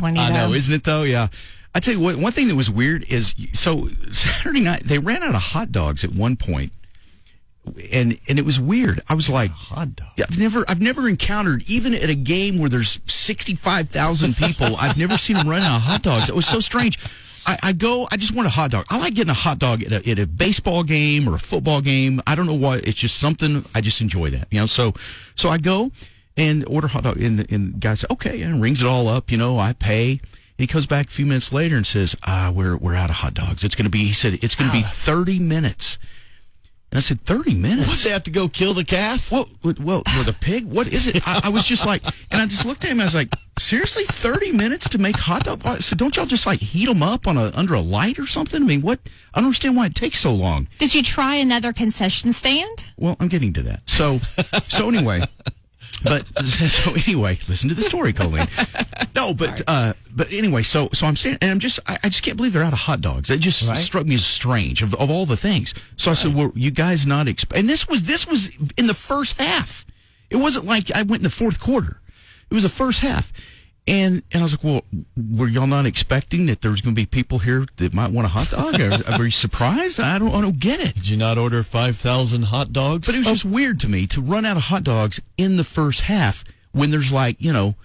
I know, isn't it though? Yeah. I tell you what, one thing that was weird is, so Saturday night, they ran out of hot dogs at one point, and it was weird. I was like, hot dog? I've never encountered, even at a game where there's 65,000 people, I've never seen them run out of hot dogs. It was so strange. I just want a hot dog. I like getting a hot dog at a baseball game or a football game. I don't know why. It's just something, I just enjoy that, you know, so I go and order hot dog, and the guy says, okay, and rings it all up, you know, I pay. He comes back a few minutes later and says, we're out of hot dogs. He said, it's going to be 30 minutes. And I said, 30 minutes? What, they have to go kill the calf? Well, or the pig? What is it? I was just like, and I just looked at him, I was like, seriously, 30 minutes to make hot dogs? So don't y'all just like heat them up under a light or something? I mean, what? I don't understand why it takes so long. Did you try another concession stand? Well, I'm getting to that. So anyway... But anyway, listen to the story, Colleen. No, but anyway, so I'm standing, and I just can't believe they're out of hot dogs. It just struck me as strange of all the things. So I said, well, you guys and this was in the first half. It wasn't like I went in the fourth quarter. It was the first half. And I was like, well, were y'all not expecting that there was going to be people here that might want a hot dog? Were you surprised? I don't get it. Did you not order 5,000 hot dogs? But it was just weird to me to run out of hot dogs in the first half when there's like, you know,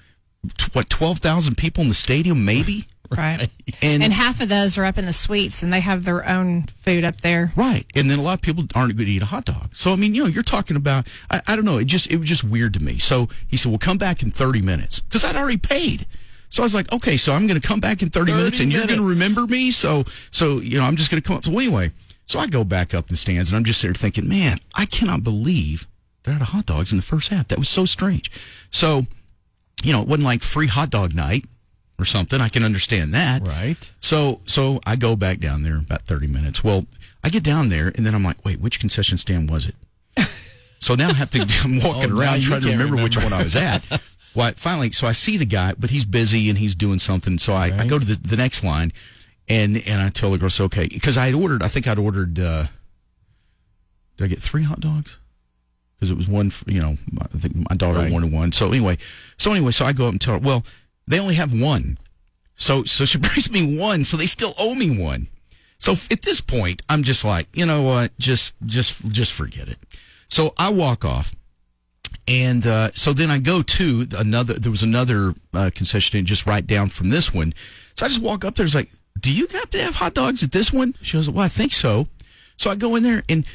12,000 people in the stadium, maybe? Right. And half of those are up in the suites, and they have their own food up there. Right. And then a lot of people aren't going to eat a hot dog. So, I mean, you know, you're talking about, I don't know, it was just weird to me. So he said, well, come back in 30 minutes because I'd already paid. So I was like, okay, so I'm going to come back in 30 minutes, and you're going to remember me. So, you know, I'm just going to come up. So anyway, so I go back up in the stands, and I'm just there thinking, man, I cannot believe they're out of hot dogs in the first half. That was so strange. So, you know, it wasn't like free hot dog night or something. I can understand that. Right. So I go back down there about 30 minutes. Well, I get down there, and then I'm like, wait, which concession stand was it? So now I'm walking around trying to remember which one I was at. Well, finally, so I see the guy, but he's busy, and he's doing something. So I go to the next line, and I tell the girl, so okay, because I think I'd ordered, did I get 3 hot dogs? Because it was one, you know, I think my daughter wanted one. So I go up and tell her, well, they only have one. So she brings me one, so they still owe me one. So at this point, I'm just like, you know what, just forget it. So I walk off, and so then I go to another concession just right down from this one. So I just walk up there, it's like, do you have to have hot dogs at this one? She goes, well, I think so. So I go in there, and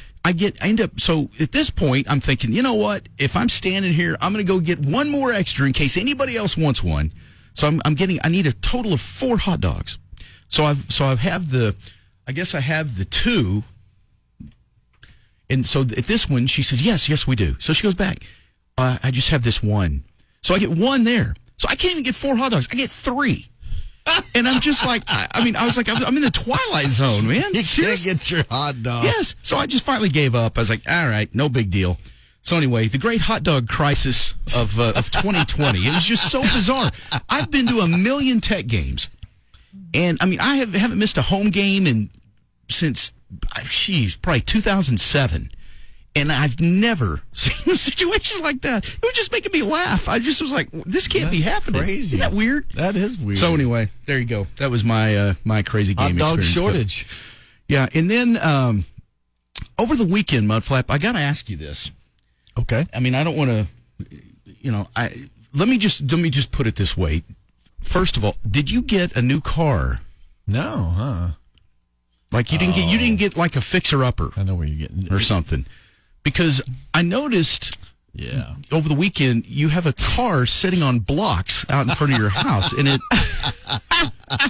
so at this point, I'm thinking, you know what, if I'm standing here, I'm going to go get one more extra in case anybody else wants one. So I need a total of 4 hot dogs. So I have the 2. And so at this one, she says, yes, we do. So she goes back, I just have this one. So I get one there. So I can't even get 4 hot dogs. I get 3. And I'm just like, I'm in the twilight zone, man. You can't get your hot dog. Yes. So I just finally gave up. I was like, all right, no big deal. So anyway, the great hot dog crisis of 2020. It was just so bizarre. I've been to a million Tech games, and I mean, I haven't missed a home game since probably 2007, and I've never seen a situation like that. It was just making me laugh. I just was like, this can't be happening. Crazy. Isn't that weird? That is weird. So anyway, there you go. That was my crazy game hot dog experience. Shortage. But, yeah, and then over the weekend, Mudflap, I got to ask you this. Okay. I mean, I don't want to, you know, let me just put it this way. First of all, did you get a new car? No, huh? Like you didn't get like a fixer-upper. I know where you're getting or something. Because I noticed over the weekend you have a car sitting on blocks out in front of your house, and it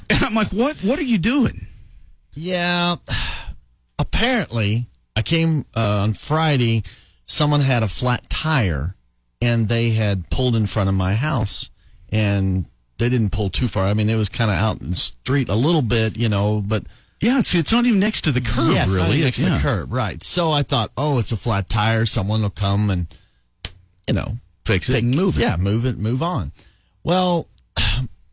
and I'm like, what are you doing? Yeah. Apparently, I came on Friday. Someone had a flat tire, and they had pulled in front of my house, and they didn't pull too far. I mean, it was kind of out in the street a little bit, you know, but... Yeah, it's not even next to the curb, yeah, really. Not even next to the curb, right. So I thought, oh, it's a flat tire. Someone will come and, you know... Fix it and move it. Yeah, move it, move on. Well,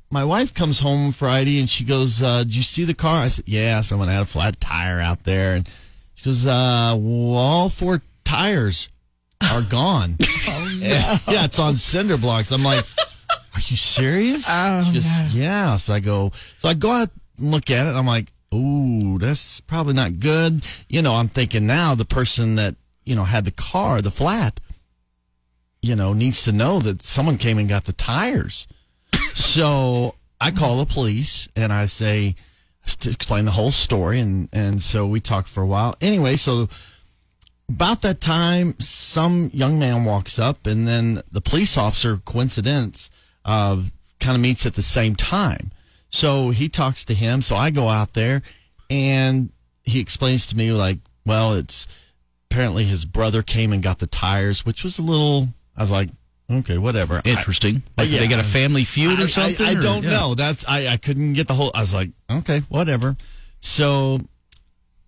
my wife comes home Friday and she goes, did you see the car? I said, yeah, someone had a flat tire out there. And she goes, well, all four tires are gone. Oh, no. Yeah, it's on cinder blocks. I'm like, are you serious? Oh, she goes, no. Yeah. So I go out and look at it. And I'm like, ooh, that's probably not good. You know, I'm thinking now the person that, you know, had the car, the flat, you know, needs to know that someone came and got the tires. So I call the police and I say, explain the whole story. And so we talked for a while. Anyway, so about that time, some young man walks up and then the police officer, coincidence, kind of meets at the same time. So he talks to him. So I go out there and he explains to me like, well, it's apparently his brother came and got the tires, which was a little... I was like, okay, whatever. Interesting. They got a family feud or something? I don't know. I couldn't get the whole... I was like, okay, whatever. So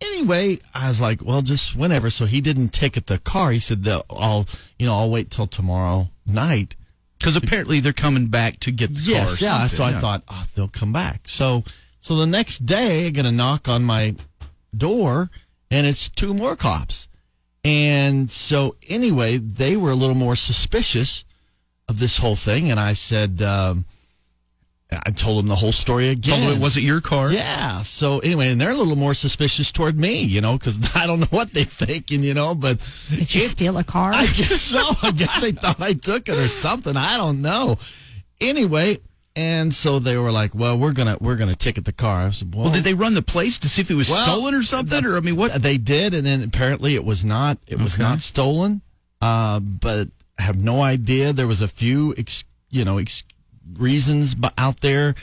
anyway, I was like, well, just whenever. So he didn't ticket the car. He said, I'll wait till tomorrow night. Because apparently they're coming back to get the car. Yeah, so I thought, oh, they'll come back. So the next day, I'm going to knock on my door, and it's two more cops. And so anyway, they were a little more suspicious of this whole thing. And I said, I told them the whole story again. Told them it wasn't your car. Yeah. So anyway, and they're a little more suspicious toward me, you know, because I don't know what they're thinking, you know. But did you steal a car? I guess so. I guess they thought I took it or something. I don't know. Anyway, and so they were like, well, we're gonna ticket the car. I said, well, did they run the place to see if it was stolen or something? Or I mean, what? They did, and then apparently it was not. It was not stolen, but I have no idea. There was a few, reasons out there.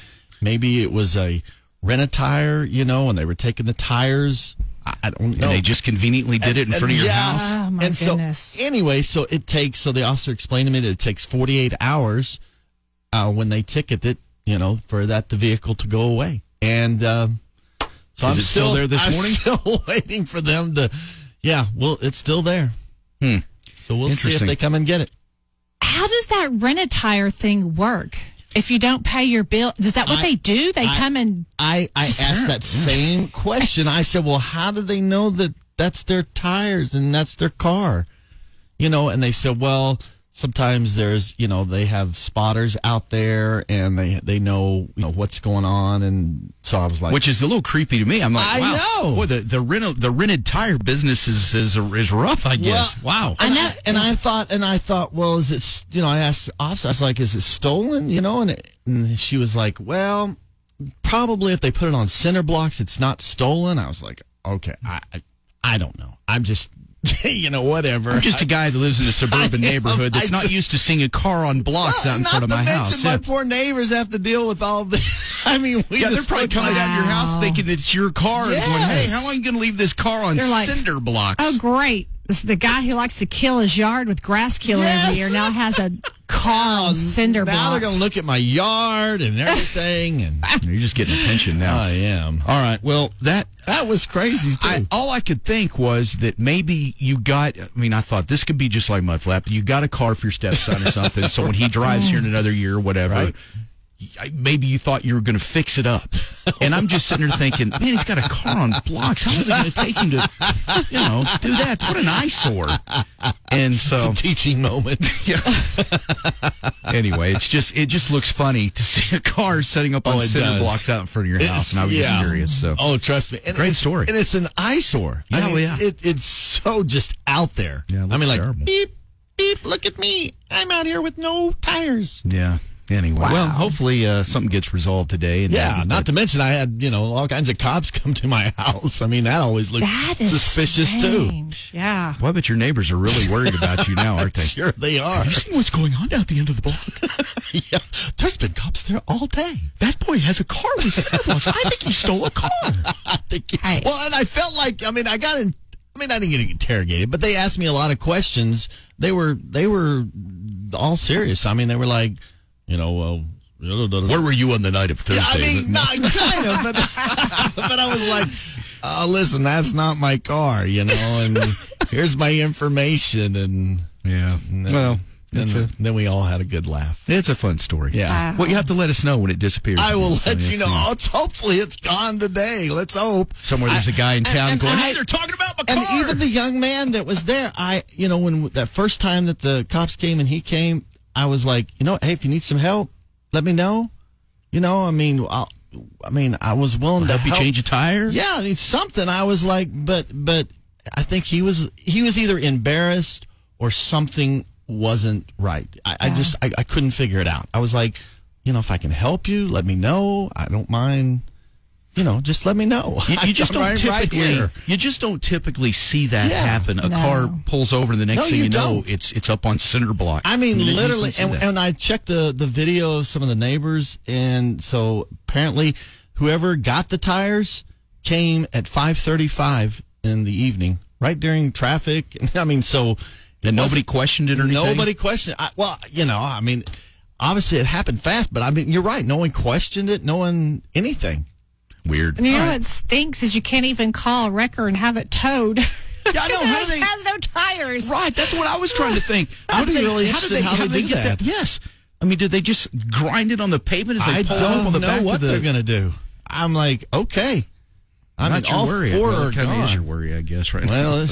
Maybe it was a rent-a-tire, you know, and they were taking the tires. I don't know. And they just conveniently did it in front of your house. Oh, my goodness. So the officer explained to me that it takes 48 hours when they ticket it, you know, for the vehicle to go away. And so I'm still there this morning. I'm still waiting for them to, it's still there. Hmm. So we'll see if they come and get it. How does that rent-a-tire thing work? If you don't pay your bill, is that what they do? They come and... I asked that same question. I said, well, how do they know that that's their tires and that's their car? You know, and they said, well... Sometimes there's, you know, they have spotters out there and they know, you know, what's going on. And so I was like... Which is a little creepy to me. I'm like, I know. Boy, the rented tire business is rough, I guess. Well, wow. And I thought, well, is it, you know, I asked the officer, I was like, is it stolen? You know, and she was like, well, probably if they put it on cinder blocks, it's not stolen. I was like, okay, I don't know. I'm just... you know, whatever. I'm just a guy that lives in a suburban neighborhood that's not used to seeing a car on blocks out in front of my house. My poor neighbors have to deal with all this. I mean, they're probably coming out of your house thinking it's your car. Yes. And going, hey, how long are you going to leave this car on cinder blocks? Oh, great. This is the guy who likes to kill his yard with grass killer every year now has a car on cinder blocks. Now they're going to look at my yard and everything. And you're just getting attention now. I am. All right. Well, that was crazy, too. All I could think was that maybe you got... I mean, I thought this could be just like Mudflap. You got a car for your stepson or something, so when he drives here in another year or whatever... Right. Maybe you thought you were going to fix it up. And I'm just sitting there thinking, man, he's got a car on blocks. How is it going to take him to, you know, do that? What an eyesore. And so it's a teaching moment. Yeah. Anyway, it just looks funny to see a car setting up on cinder blocks out in front of your house. And I was just curious. So. Oh, trust me. And great story. And it's an eyesore. Yeah, it's so just out there. Yeah, I mean, like, terrible. Beep, beep, look at me. I'm out here with no tires. Yeah. Anyway, well, hopefully something gets resolved today. And not to mention I had, you know, all kinds of cops come to my house. I mean, that always looks suspicious too. Yeah. Well, I bet your neighbors are really worried about you now, aren't they? Sure they are. Have you seen what's going on down at the end of the block? Yeah. There's been cops there all day. That boy has a car with sidewalks. I think he stole a car. Well, and I felt like, I didn't get interrogated, but they asked me a lot of questions. They were all serious. I mean, they were like, you know, well, Where were you on the night of Thursday? Yeah, I mean, not kind of, but I was like, listen, that's not my car, you know, and here's my information. And yeah, and then we all had a good laugh. It's a fun story. Yeah. Wow. Well, you have to let us know when it disappears. I will let you know. Hopefully it's gone today. Let's hope. Somewhere there's a guy in town going, hey, they're talking about my car. And even the young man that was there, when that first time that the cops came and he came, I was like, hey, if you need some help, let me know. I was willing to help you change a tire. Yeah, it's something. I was like, but I think he was either embarrassed or something wasn't right. I couldn't figure it out. I was like, if I can help you, let me know. I don't mind. Just let me know. You just don't typically see that happen. A car pulls over, and the next thing you know, it's up on cinder blocks. I mean, literally. And I checked the video of some of the neighbors, and so apparently, whoever got the tires came at 5:35 in the evening, right during traffic. I mean, so and nobody questioned it or anything. Nobody questioned. Obviously it happened fast, but I mean, you're right. No one questioned it. No one anything. Weird. And what stinks is you can't even call Wrecker and have it towed. Yeah, I know. It has no tires. Right. That's what I was trying to think. How did they get that? Yes. I mean, did they just grind it on the pavement as they pull up on the back? I don't know what they're going to do. I'm like, okay. I'm not your worry. Well, it kind of is your worry, I guess, right now. Well,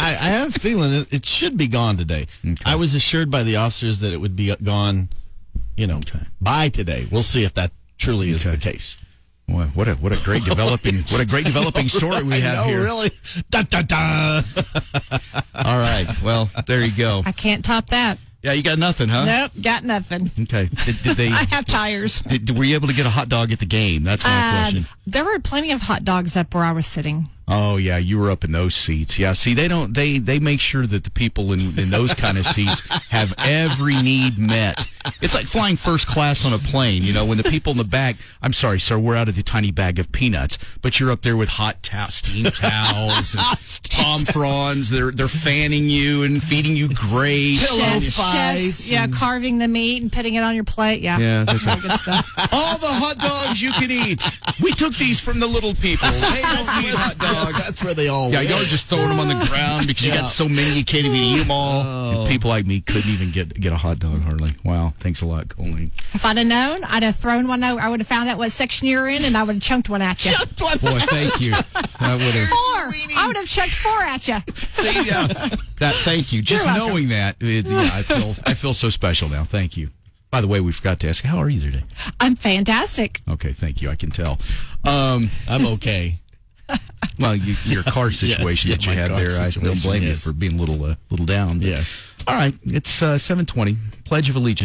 I have a feeling it should be gone today. Okay. I was assured by the officers that it would be gone, by today. We'll see if that truly is the case. Boy, what a great developing story we have here. Really, da da da. All right, well there you go. I can't top that. Yeah, you got nothing, huh? Nope, got nothing. Okay, did they? I have tires. Were you able to get a hot dog at the game? That's my question. There were plenty of hot dogs up where I was sitting. Oh yeah, you were up in those seats. Yeah, see, they don't. They make sure that the people in those kind of seats have every need met. It's like flying first class on a plane, when the people in the back, I'm sorry, sir, we're out of the tiny bag of peanuts, but you're up there with hot steam towels and palm fronds. They're fanning you and feeding you grace. Pillow fights. Yeah, carving the meat and putting it on your plate. Yeah. Yeah, that's all good stuff. All the hot dogs you can eat. We took these from the little people. They don't eat hot dogs. That's where they all y'all are just throwing them on the ground because you got so many you can't even eat them all. Oh. And people like me couldn't even get a hot dog hardly. Wow. Thanks a lot, Colleen. If I'd have known, I'd have thrown one out. I would have found out what section you're in, and I would have chunked one at you. Chunked one. Boy, thank you. I would have chunked four at you. See, that. Thank you. Just knowing that, I feel so special now. Thank you. By the way, we forgot to ask, how are you today? I'm fantastic. Okay, thank you. I can tell. I'm okay. Well, your car situation that you had there, I don't blame you for being a little down. Yes. All right, it's 7:20. Pledge of Allegiance.